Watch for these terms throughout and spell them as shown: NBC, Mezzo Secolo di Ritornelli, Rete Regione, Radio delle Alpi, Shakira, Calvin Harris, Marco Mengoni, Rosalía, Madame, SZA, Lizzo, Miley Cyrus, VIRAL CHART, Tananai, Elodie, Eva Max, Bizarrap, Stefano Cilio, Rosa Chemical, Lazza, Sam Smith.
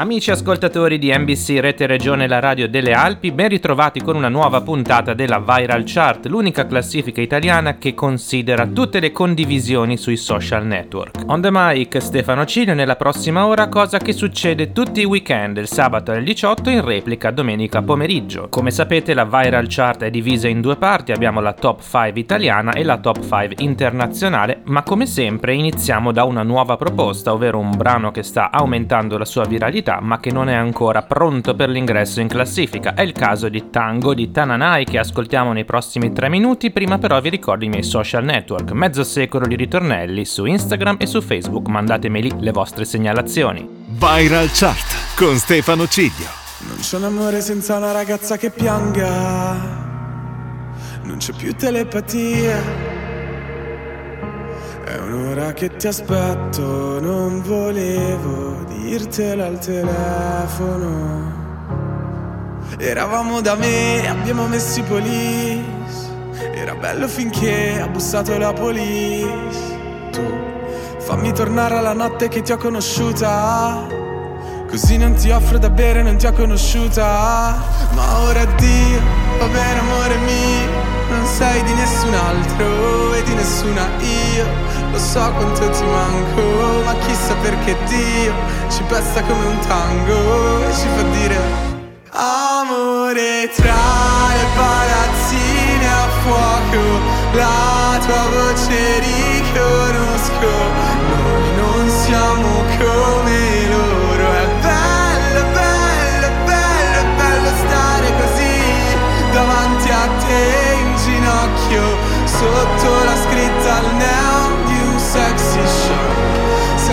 Amici ascoltatori di NBC, Rete Regione, la radio delle Alpi, ben ritrovati con una nuova puntata della Viral Chart, l'unica classifica italiana che considera tutte le condivisioni sui social network. On the mic Stefano Cilio, nella prossima ora cosa che succede tutti i weekend, il sabato alle 18 in replica domenica pomeriggio. Come sapete la Viral Chart è divisa in due parti, abbiamo la top 5 italiana e la top 5 internazionale, ma come sempre iniziamo da una nuova proposta, ovvero un brano che sta aumentando la sua viralità ma che non è ancora pronto per l'ingresso in classifica. È il caso di Tango di Tananai, che ascoltiamo nei prossimi 3 minuti. Prima però vi ricordo i miei social network, Mezzo Secolo di Ritornelli su Instagram e su Facebook. Mandatemeli le vostre segnalazioni. Viral Chart con Stefano Cilio. Non c'è un amore senza una ragazza che pianga, non c'è più telepatia, è un'ora che ti aspetto, non volevo dirtelo al telefono. Eravamo da me, abbiamo messo i police, era bello finché ha bussato la police. Tu fammi tornare alla notte che ti ho conosciuta, così non ti offro da bere, non ti ho conosciuta. Ma ora addio, va bene amore mio, non sei di nessun altro e di nessuna io. Lo so quanto ti manco, ma chissà perché Dio ci pesta come un tango e ci fa dire amore tra le palazzine a fuoco. La tua voce riconosco, noi non siamo come loro. È bello, bello, bello, bello stare così davanti a te, sotto la scritta al neon di un sexy show. Se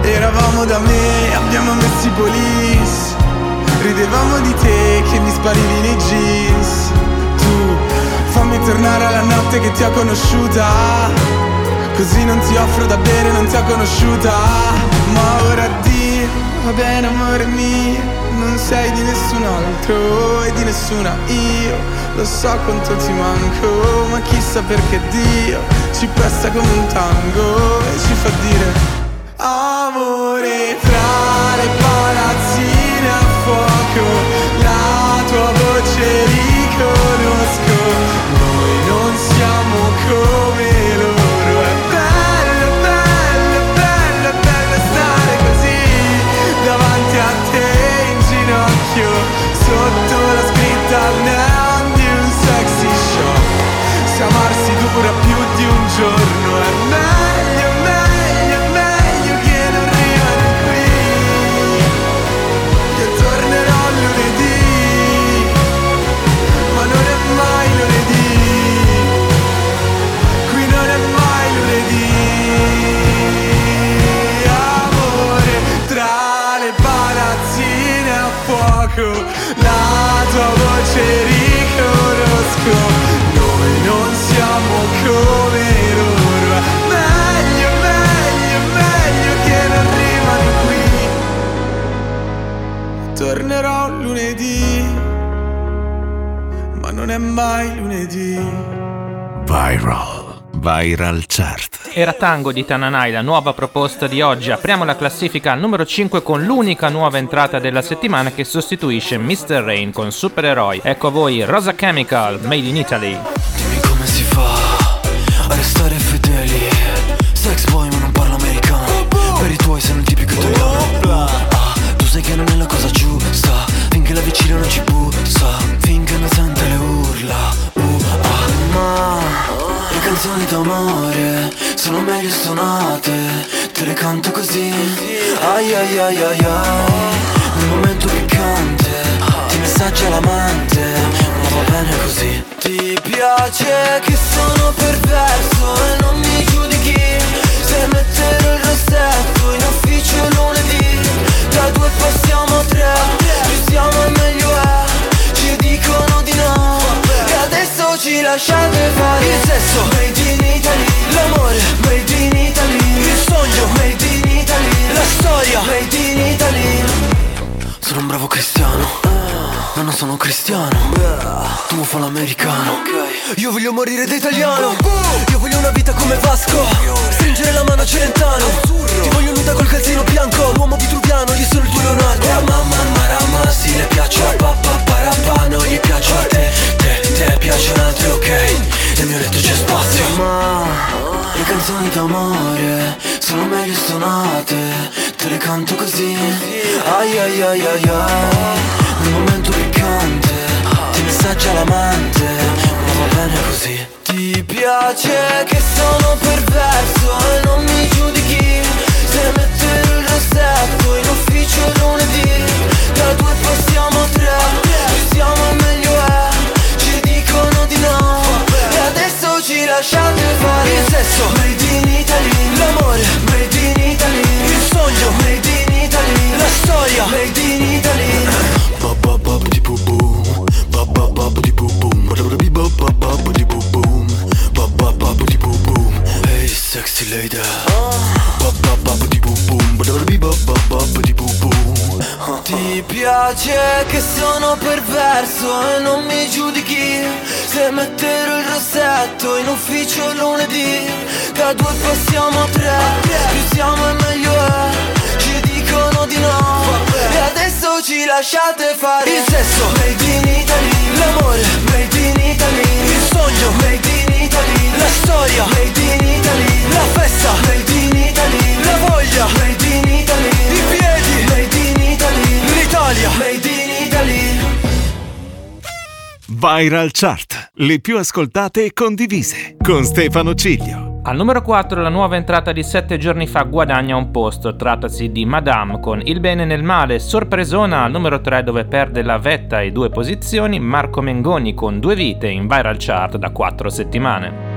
Eravamo da me, abbiamo messo i police, ridevamo di te che mi sparivi nei jeans. Tu fammi tornare alla notte che ti ho conosciuta, così non ti offro da bere, non ti ho conosciuta. Ma ora addio, va bene amore mio, non sei di nessun altro e di nessuna io. Lo so quanto ti manco, ma chissà perché Dio ci pesta come un tango e ci fa dire amore tra le palazzine a fuoco. La tua voce riconosco, noi non siamo come loro. È bello, bello, bello, bello stare così davanti a te, sotto la scritta al neon di un sexy show. Se amarsi dura più di un giorno è meglio, meglio, meglio che non rimani qui. Io tornerò lunedì, ma non è mai lunedì, qui non è mai lunedì. Amore tra le palazzine a fuoco, la tua voce riconosco, noi non siamo come loro. Meglio, meglio, meglio che non rimani qui. Tornerò lunedì, ma non è mai lunedì. Viral. Viral Chart. Era Tango di Tananai, la nuova proposta di oggi. Apriamo la classifica al numero 5 con l'unica nuova entrata della settimana, che sostituisce Mr. Rain con Supereroi. Ecco a voi Rosa Chemical, Made in Italy. Dimmi come si fa a restare fedeli, sex boy ma non parlo americano, per i tuoi sei un tipico italiano, ah, tu sai che non è amore, sono meglio suonate, te le canto così. Ai ai ai ai ai, nel momento piccante, ti messaggia l'amante, ma va bene così. Ti piace che sono perverso e non mi giudichi, se metterò il rossetto in ufficio lunedì. Da due passiamo a tre, più siamo e meglio è, ci dicono di no, e adesso ci lasciate fare. Il sesso, made in Italy. L'amore, made in Italy. Il sogno, made in Italy. La storia, made in Italy. Sono un bravo cristiano, ma non sono cristiano. Tu mi fai l'americano, okay. Io voglio morire da italiano, io voglio una vita come Vasco, stringere la mano a Celentano. Ti voglio nuda col calzino bianco, l'uomo vitruviano, io sono il tuo Leonardo. Mamma marama, si le piace a papà parapà, non gli piace a te, te piace un altro, ok, nel mio letto c'è spazio. Ma le canzoni d'amore sono meglio suonate, te le canto così. Ai ai ai ai ai, un momento piccante, ti messaggia l'amante, ma va bene così. Ti piace che sono perverso e non mi giudichi, se metterò il rossetto in ufficio lunedì. Da due passiamo a tre, più siamo e meglio è, ci dicono di no, e adesso ci lasciate fare. Il sesso, made in Italy. L'amore, made in Italy. Il sogno, made in Italy. La storia, made in Italy. Hey sexy lady, ti piace che sono perverso e non mi giudichi, se metterò il rossetto in ufficio lunedì. Da due passiamo a tre, più siamo e meglio è, ci dicono di no, e adesso ci lasciate fare. Il sesso, made in Italy. L'amore, made in Italy. Il sogno, made in Italy. La storia, made in Italy. La festa, made in Italy. La voglia, made in Italy. I piedi, made in Italy. L'Italia, made in Italy. Viral Chart, le più ascoltate e condivise, con Stefano Cilio. Al numero 4 la nuova entrata di 7 giorni fa guadagna un posto, trattasi di Madame con Il bene nel male. Sorpresona al numero 3 dove perde la vetta e 2 posizioni Marco Mengoni con 2 vite in Viral Chart da 4 settimane.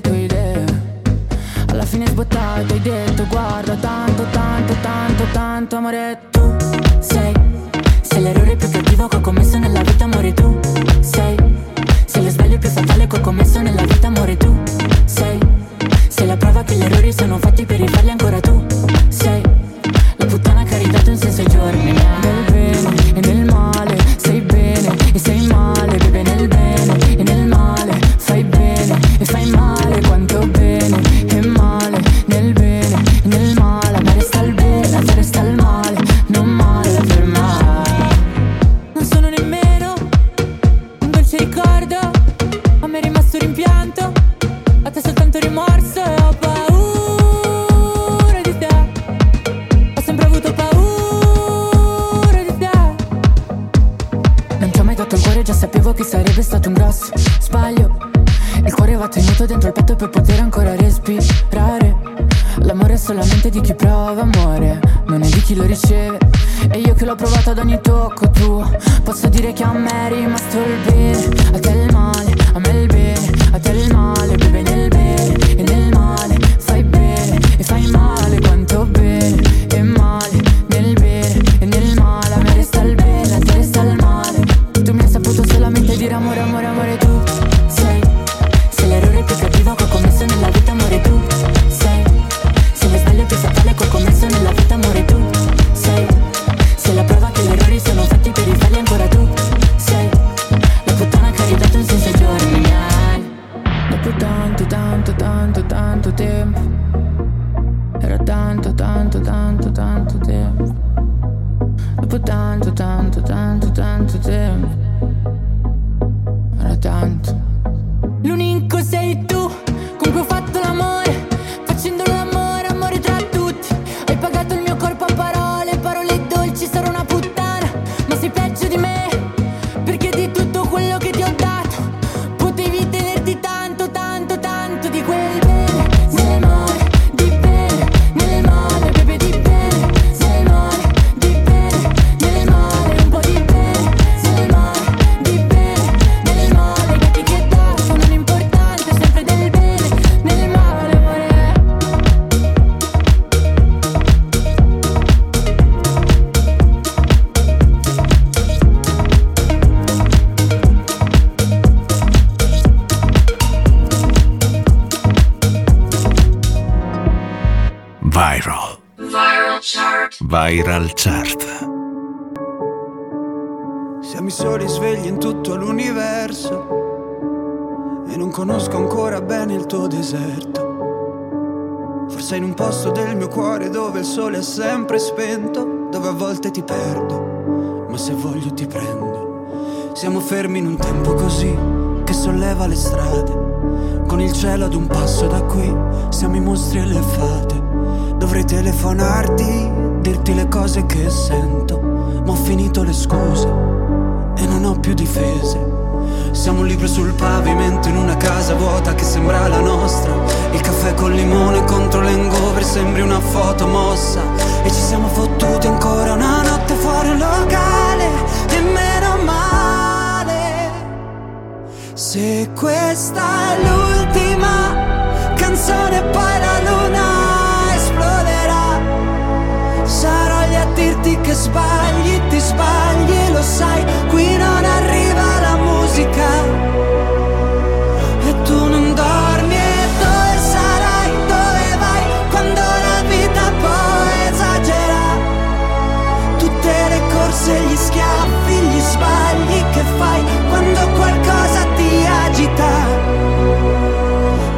tue idee. Alla fine sbottato hai detto guarda tanto amore tu sei l'errore più cattivo che ho commesso nella vita amore tu sei lo sbaglio più fatale che ho commesso nella vita amore tu sei la prova che gli errori sono fatti per rifarli ancora tu sei la puttana che ha ridato un senso ai giorni. Nel bene e nel male sei bene e sei male, bebe nel bene e nel male fai bene e fai male quanto bene. Di chi prova amore, non è di chi lo riceve. E io che l'ho provato ad ogni tocco tuo, posso dire che a me è rimasto il bene. A te il male, a me il bene. A te il male, bebe nel bene e nel male. Fai bene e fai male quanto bene e male. Nel bene e nel male, a me resta il bene, a te resta il male. Tu mi hai saputo solamente dire amore, amore, amore tu. Sei l'errore più cattivo che ho commesso nella vita amore tu. Tanto tempo, era tanto tutto quello che ti ho dato. Potevi tenerti tanto, tanto, tanto di quel bel nell'amore, di bel nell'amore, bebe di bel nell'amore, di bel nell'amore, un po' di bel nell'amore, di bel nell'amore. Gli etichettati sono l'importante, sempre del bel nell'amore, Viral Chart. Siamo i soli svegli in tutto l'universo e non conosco ancora bene il tuo deserto. Forse in un posto del mio cuore dove il sole è sempre spento, dove a volte ti perdo, ma se voglio ti prendo. Siamo fermi in un tempo così che solleva le strade, con il cielo ad un passo da qui, siamo i mostri e le fate. Dovrei telefonarti, dirti le cose che sento, ma ho finito le scuse e non ho più difese. Siamo un libro sul pavimento in una casa vuota che sembra la nostra. Il caffè col limone contro l'hangover sembri una foto mossa. E ci siamo fottuti ancora una notte fuori un locale, e meno male. Se questa è l'ultima canzone poi la luna sarò lì a dirti che sbagli, ti sbagli, lo sai. Qui non arriva la musica e tu non dormi. E dove sarai, dove vai, quando la vita poi esagera tutte le corse, gli schiaffi, gli sbagli che fai quando qualcosa ti agita.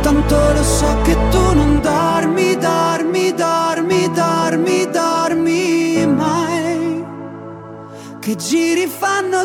Tanto lo so che tu non dormi, dormi, dormi, dormi, dormi. Che giri fanno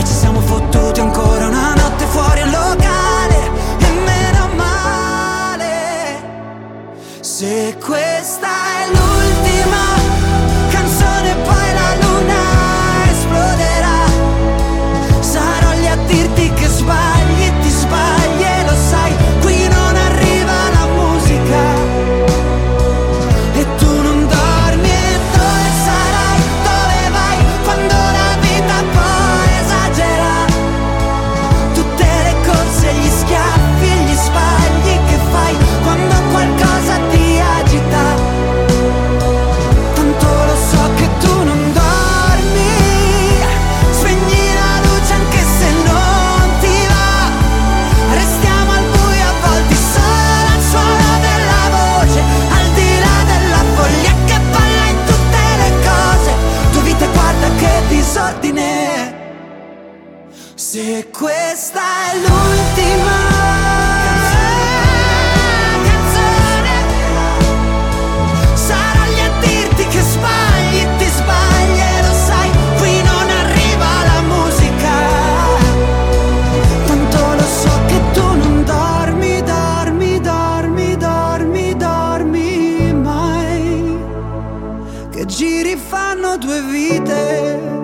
ci siamo fottuti ancora una notte fuori al locale, e meno male. Se questa è l'ultima canzone poi la luna esploderà. Sarò lì a dirti che sbagli, ti sbagli e lo sai. Qui non arriva la musica e tu non dormi. E dove sarai, dove vai, quando la vita poi esagera tutte le corse, gli schiaffi, gli sbagli che fai quando qualcosa ti agita. Tanto lo so che tu non dormi. Spegni la luce anche se non ti va. Restiamo al buio a volte solo al suono della voce, al di là della foglia che balla in tutte le cose. Tu vita guarda che disordine. Se questa è l'ultima canzone, sarò lì a dirti che sbagli, ti sbagli e lo sai. Qui non arriva la musica, tanto lo so che tu non dormi, dormi, dormi, dormi, dormi mai. Che giri fanno due vite.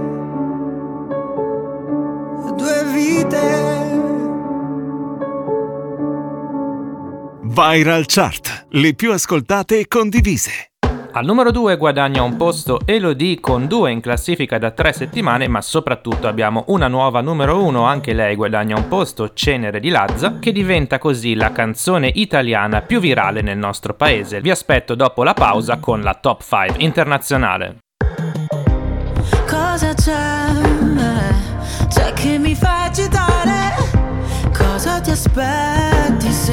Viral Chart, le più ascoltate e condivise. Al numero 2 guadagna un posto Elodie con 2 in classifica da 3 settimane, ma soprattutto abbiamo una nuova numero 1, anche lei guadagna un posto, Cenere di Lazza, che diventa così la canzone italiana più virale nel nostro paese. Vi aspetto dopo la pausa con la Top 5 internazionale. Cosa c'è che mi fa agitare? Cosa ti aspetti se...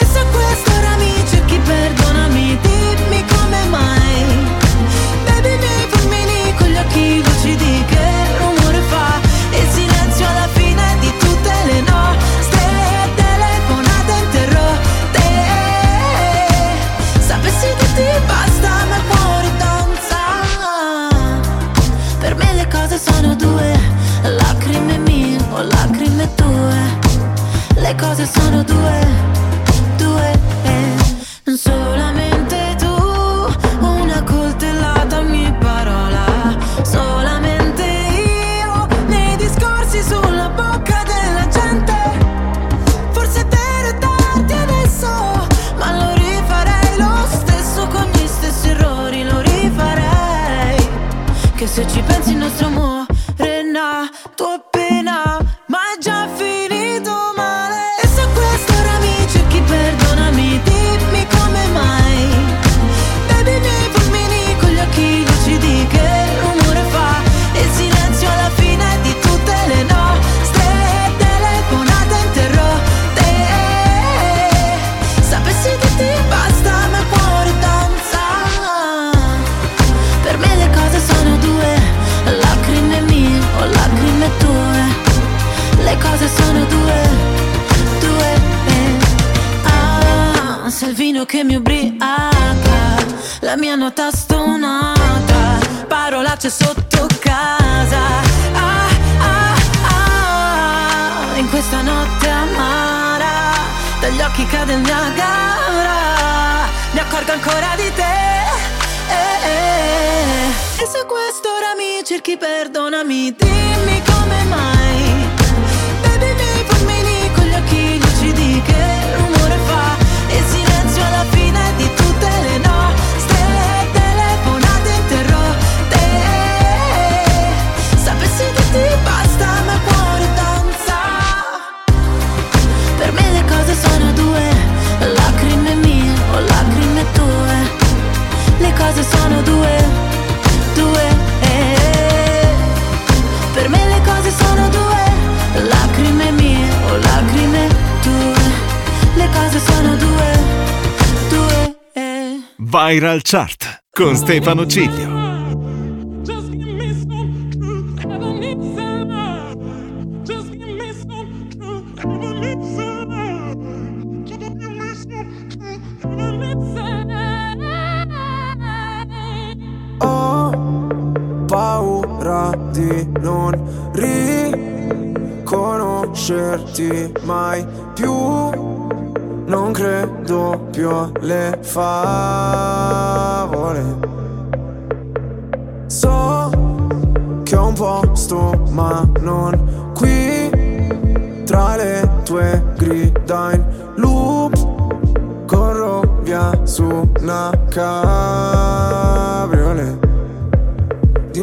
E se a quest'ora mi cerchi, perdonami, dimmi come mai. Baby, mi fulmini con gli occhi lucidi, che rumore fa il silenzio alla fine di tutte le nostre telefonate interrotte. Sapessi che ti basta, ma il cuore danza. Per me le cose sono due, lacrime mie o lacrime tue. Le cose sono due, due, non solamente. Che se ci pensi il nostro amore è nato appena, ma è già finito male. E se a quest'ora mi cerchi, perdonami, dimmi come mai. Baby, mi fulmini con gli occhi lucidi, che rumore fa il silenzio alla fine di tutte le nostre telefonate interrotte. Sapessi che ti basta, ma il cuore danza. Per me le cose sono due, lacrime tue, le cose sono due, due, ah, se il vino che mi ubriaca, la mia nota stonata, parolacce sotto casa, ah, ah, ah, in questa notte amara, dagli occhi cade il Niagara, mi accorgo ancora di te. E se a quest'ora mi cerchi, perdonami, dimmi come mai. Baby, mi fulmini con gli occhi lucidi, che rumore fa il silenzio alla fine di tutte le nostre telefonate interrotte. Sapessi che ti basta, ma il cuore danza. Per me le cose sono due, lacrime mie o lacrime tue. Le cose sono due, due, per me le cose sono due, lacrime mie o lacrime tue. Le cose sono due, due, Viral Chart con Stefano Cilio. Di non riconoscerti mai più, non credo più alle favole. So che ho un posto ma non qui, tra le tue grida in loop corro via su una cabriolet. Di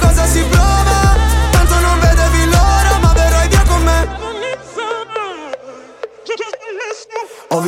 Cosa si prova? Tanto non vedevi l'ora, ma verrai via con me. Ho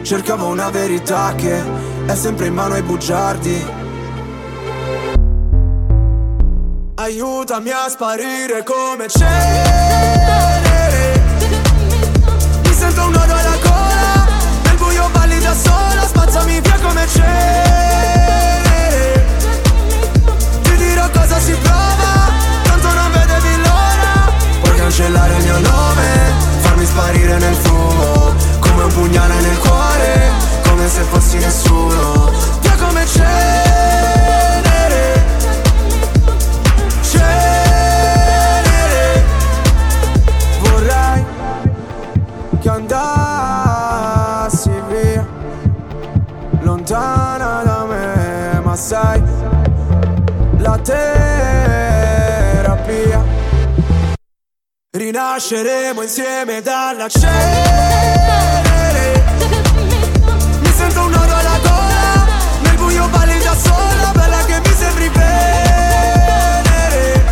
Cercavo una verità che è sempre in mano ai bugiardi. Aiutami a sparire come cenere. Mi sento un nodo alla gola, nel buio balli da sola. spazzami via come cenere. Ti dirò cosa si prova, tanto non vedevi l'ora. Puoi cancellare il mio nome, farmi sparire nel fumo, come un pugnale nel cuore, come se fossi nessuno. Via come cenere, cenere. Vorrei che andassi via, lontana da me, ma sai, la terapia. Rinasceremo insieme dalla cenere. Mi sento un nodo alla gola, nel buio balli da sola, bella che mi sembri venere.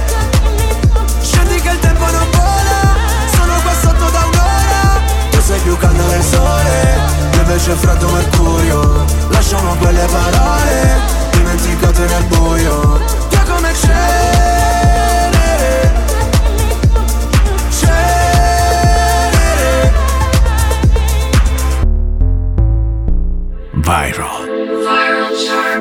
Scendi che il tempo non vola, sono qua sotto da un'ora. Tu sei più caldo del sole, io invece freddo mercurio. Lasciamo quelle parole dimenticate nel buio. Via come cenere, cenere. Viral Chart.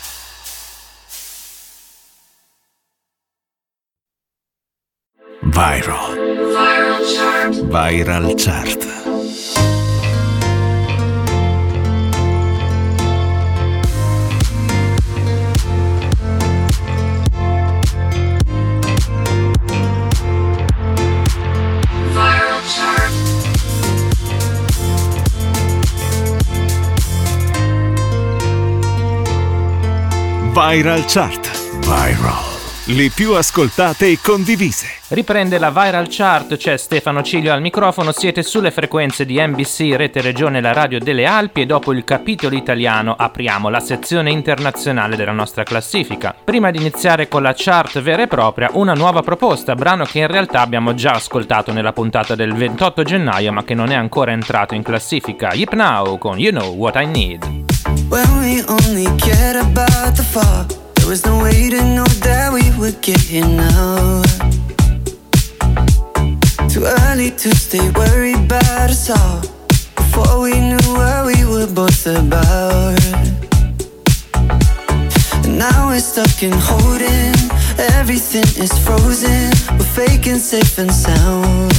Viral. Viral Chart. Viral Chart. Viral Chart. Viral. Le più ascoltate e condivise. Riprende la Viral Chart, c'è Stefano Cilio al microfono, siete sulle frequenze di NBC, Rete Regione, la Radio delle Alpi e dopo il capitolo italiano apriamo la sezione internazionale della nostra classifica. Prima di iniziare con la chart vera e propria, una nuova proposta, brano che in realtà abbiamo già ascoltato nella puntata del 28 gennaio ma che non è ancora entrato in classifica. Yip Now con You Know What I Need. When we only cared about the fall, there was no way to know that we would get here now. Too early to stay worried about us all, before we knew what we were both about. And now we're stuck in holding, everything is frozen, we're faking safe and sound.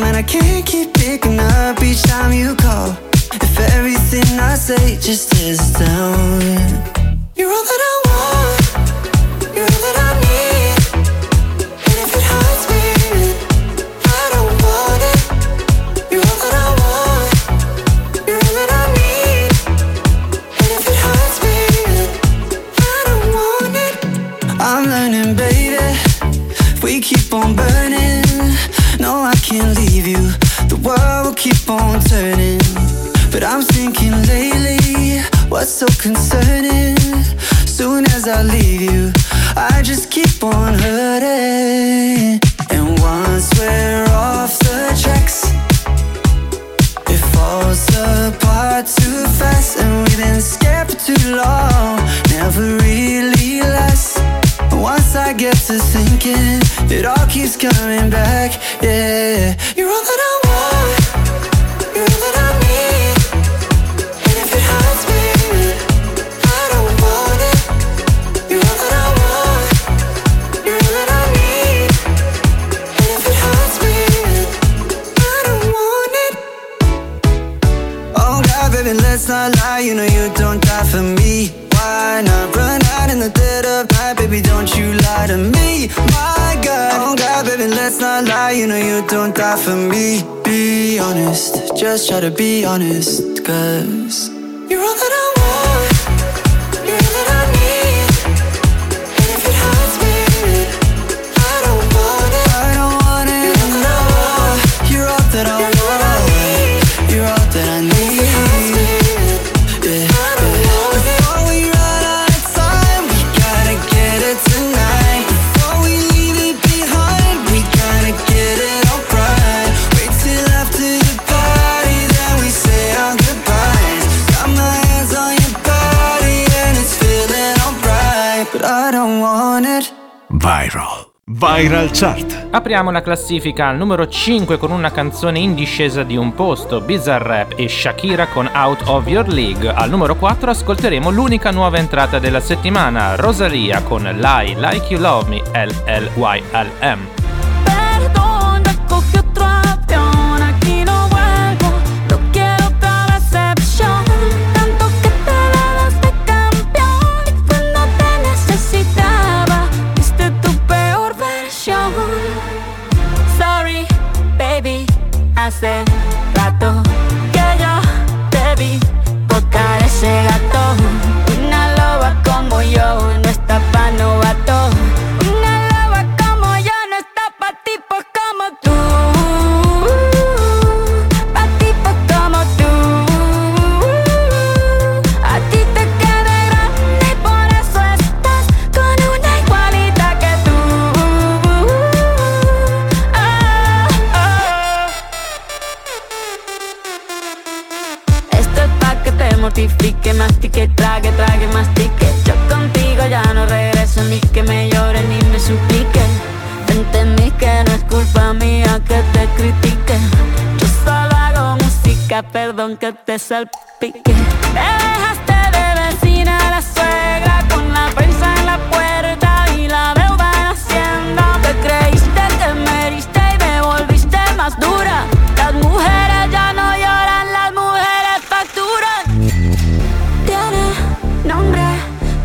Man, I can't keep picking up each time you call, if everything I say just is down. You're all that I want, you're all that I need, and if it hurts me, I don't want it. You're all that I want, you're all that I need, and if it hurts me, I don't want it. I'm learning, baby, if we keep on burning, no, I can't leave you, the world will keep on turning. But I'm thinking lately, what's so concerning? Soon as I leave you, I just keep on hurting. And once we're off the tracks, it falls apart too fast. And we've been scared for too long, never really lasts. Once I get to thinking, it all keeps coming back, yeah. You're all that I want, you're all that I need. Let's not lie, you know you don't die for me. Why not run out in the dead of night? Baby, don't you lie to me, my God. Oh God, baby, let's not lie, you know you don't die for me. Be honest, just try to be honest, 'cause you're all that I want, you're all that I need, and if it hurts me, I don't want it. I don't want it, you're all that I want, you're all that I want, you're all that I need. Yeah, yeah. Before Viral. Viral Chart. Apriamo la classifica al numero 5 con una canzone in discesa di un posto, Bizarrap e Shakira con Out of Your League. Al numero 4 ascolteremo l'unica nuova entrata della settimana, Rosalía con Lie Like You Love Me, LLYLM. Hace rato que yo te vi tocar ese gato. Una loba como yo no está pa' novato. Una loba como yo no está pa' tipos como tú. Pa' tipos como tú. A ti te queda grande y por eso estás con una igualita que tú. Mortifique, mastique, trague, trague, mastique. Yo contigo ya no regreso, ni que me llore ni me suplique. Entendí que no es culpa mía que te critique. Yo solo hago música, perdón que te salpique. Te dejaste de vecina la suegra con la prensa en la puerta y la deuda en Hacienda. Te creíste que me heriste y me volviste más dura. Las mujeres ya no lloran, las mujeres facturan. Nombre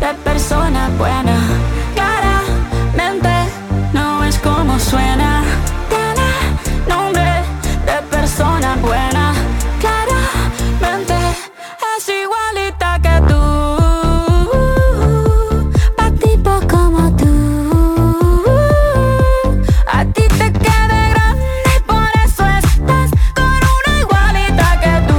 de persona buena, claramente no es como suena. Tiene nombre de persona buena, claramente es igualita que tú. Pa' tipo como tú. A ti te queda grande y por eso estás con una igualita que tú.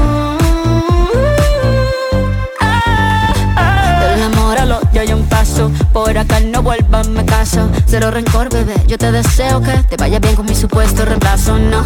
Yo hay un paso, por acá no vuelvas, me caso. Cero rencor, bebé, yo te deseo que te vaya bien con mi supuesto reemplazo. No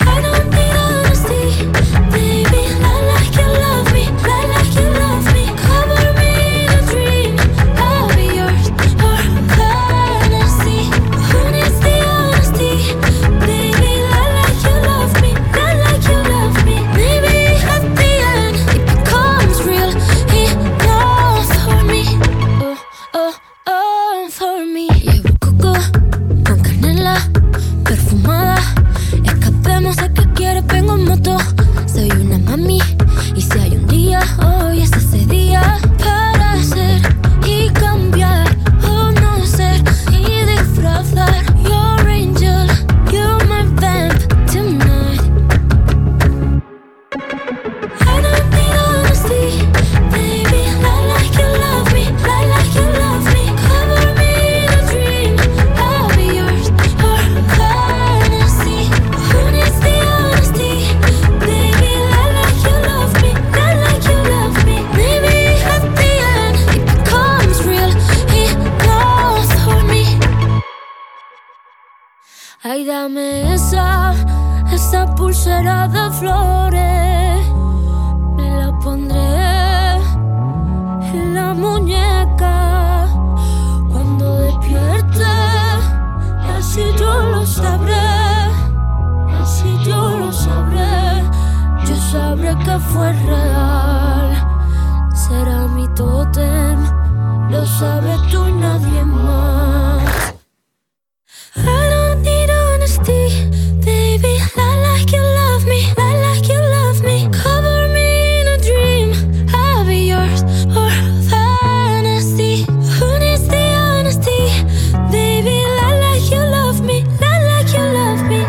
I don't need honesty. Still Ay, dame esa pulsera de flores. Me la pondré en la muñeca. Cuando despierte, así yo lo sabré. Así yo lo sabré. Yo sabré que fue real. Será mi tótem. Lo sabes tú y nadie más. I don't need honesty, baby. I like you love me, I like you love me. Cover me in a dream, I'll be yours for fantasy. Who needs the honesty, baby? I like you love me, I like you love me.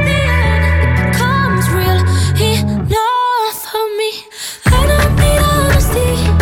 The end, it becomes real enough for me. I don't need honesty.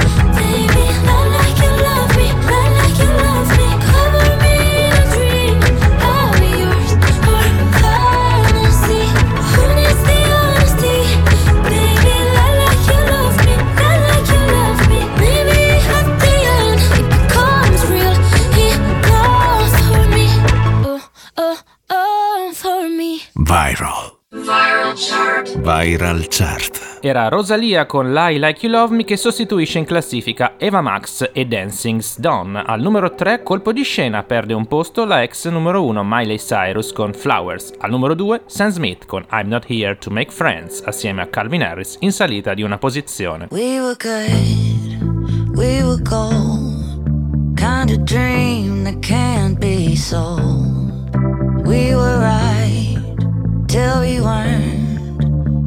Viral Chart. Era Rosalía con I Like You Love Me che sostituisce in classifica Eva Max e Dancing's Dawn. Al numero 3, colpo di scena, perde un posto la ex numero 1 Miley Cyrus con Flowers. Al numero 2, Sam Smith con I'm Not Here to Make Friends assieme a Calvin Harris in salita di una posizione. We were good, we were gold, kind of dream that can't be sold. We were right till we weren't.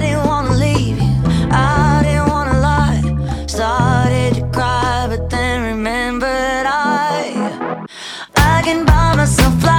didn't wanna leave you, I didn't wanna lie. Started to cry but then remembered I can buy myself flowers.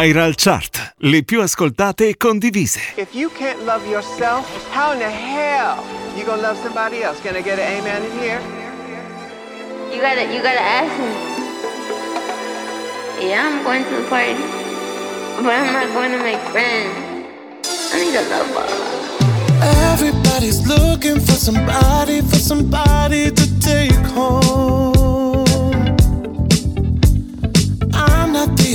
Viral Chart, le più ascoltate e condivise. If you can't love yourself, how in the hell you gonna love somebody else? Gonna get an amen in here? You gotta ask me. Yeah, I'm going to the party. Where am I going to make friends? I need a lover. Everybody's looking for somebody to take home. I'm not the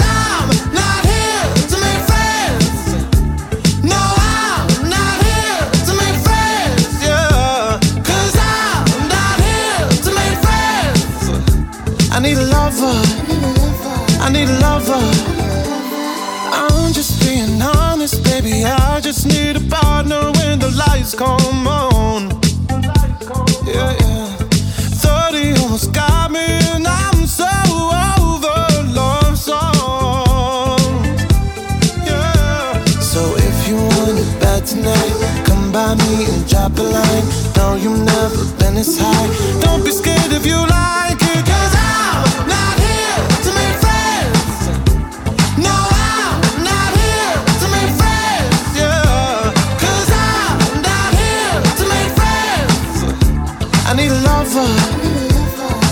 I'm not here to make friends. No, I'm not here to make friends. Yeah. 'Cause I'm not here to make friends. I need a lover. I need a lover. I'm just being honest, baby, I just need a partner when the lights come on. Yeah, yeah. 30 almost got me and I'm so over love songs. Yeah. So if you want it bad tonight, come by me and drop a line. No, you've never been this high. Don't be scared if you like it, 'cause I'm not here to make friends. No,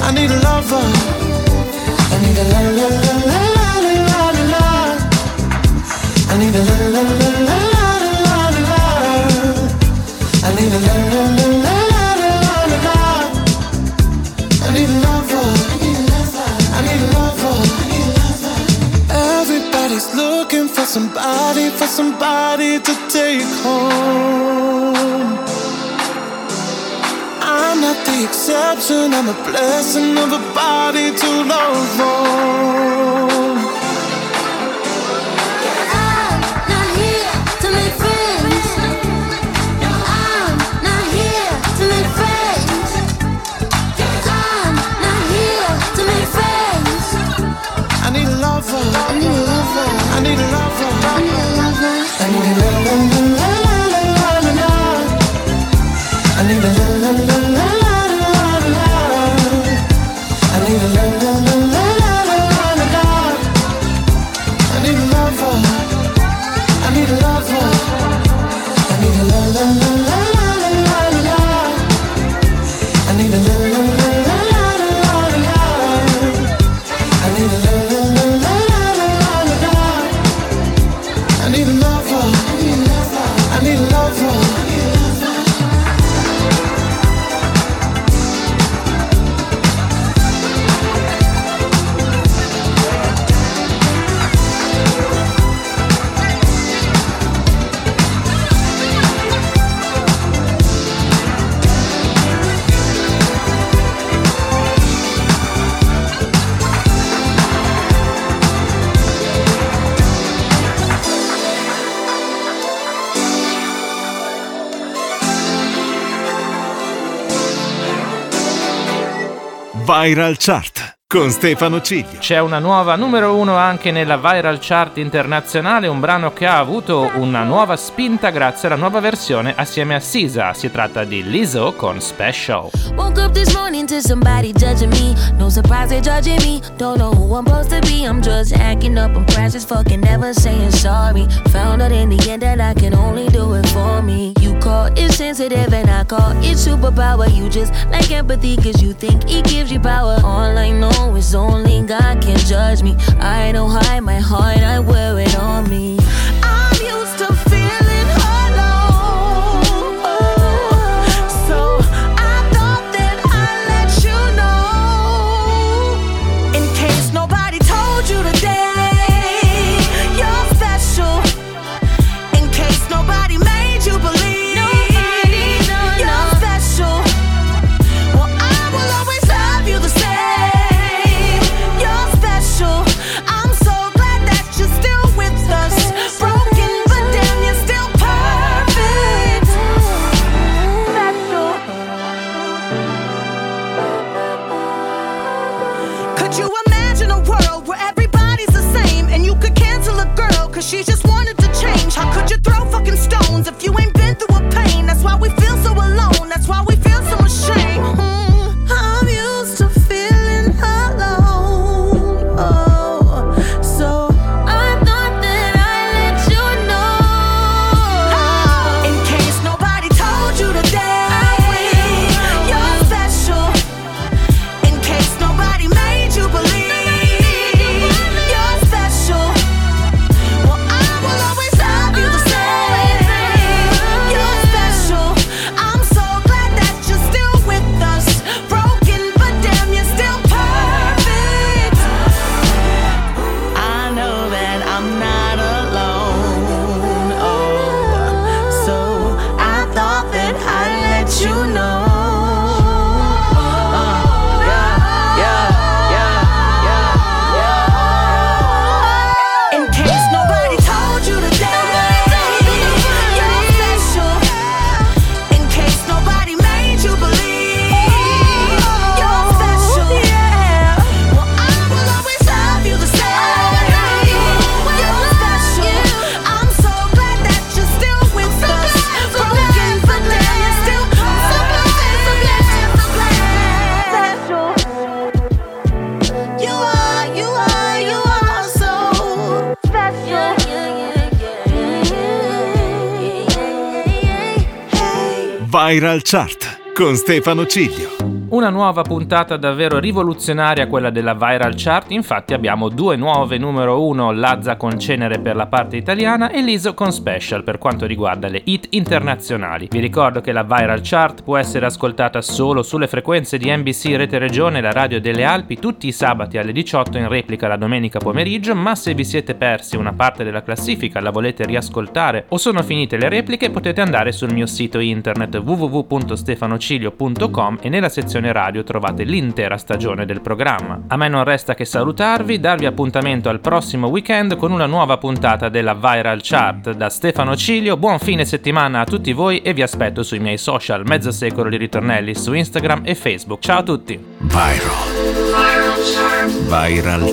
I need a lover. I need a la la la la la la la. I need a la la la la la la. I need a la la la la la la. I need a lover. I need a lover. Everybody's looking for somebody to take home. I'm not the exception, I'm a blessing of a body to love on. Yeah, I'm not here to make friends. No, I'm not here to make friends. Yeah, I'm not here to make friends. I need a lover. I need a lover. I need a lover. I need a lover. I need a lover. I need a lover. Viral Chart con Stefano Cilio. C'è una nuova numero uno anche nella Viral Chart internazionale, un brano che ha avuto una nuova spinta grazie alla nuova versione assieme a SZA. Si tratta di Lizzo con Special. Woke up this morning to somebody judging me. No surprise they're judging me. Don't know who I'm supposed to be. I'm just acting up, I'm precious, fucking never saying sorry. Found out in the end that I can only do it for me. You call it sensitive and I call it superpower. You just like empathy 'cause you think it gives you power. All I know it's only God can judge me. I don't hide my heart, I wear it on me. I'm used to feeling alone, so I thought that I'd let you know. In case nobody told you today, you're special. In case nobody made you believe, you're special. Well, I will always love you the same. She just wanted to change. How could you throw fucking stones if you ain't been through a pain? That's why we feel so alone. Viral Chart con Stefano Cilio. Una nuova puntata davvero rivoluzionaria, quella della Viral Chart. Infatti abbiamo due nuove numero 1, Lazza con Cenere per la parte italiana e Lizzo con Special per quanto riguarda le hit internazionali. Vi ricordo che la Viral Chart può essere ascoltata solo sulle frequenze di NBC, Rete Regione e la Radio delle Alpi tutti i sabati alle 18, in replica la domenica pomeriggio, ma se vi siete persi una parte della classifica, la volete riascoltare o sono finite le repliche, potete andare sul mio sito internet www.stefanocilio.com e nella sezione radio trovate l'intera stagione del programma. A me non resta che salutarvi, darvi appuntamento al prossimo weekend con una nuova puntata della Viral Chart. Da Stefano Cilio, buon fine settimana a tutti voi e vi aspetto sui miei social Mezzo Secolo di Ritornelli su Instagram e Facebook. Ciao a tutti. Viral Chart. Viral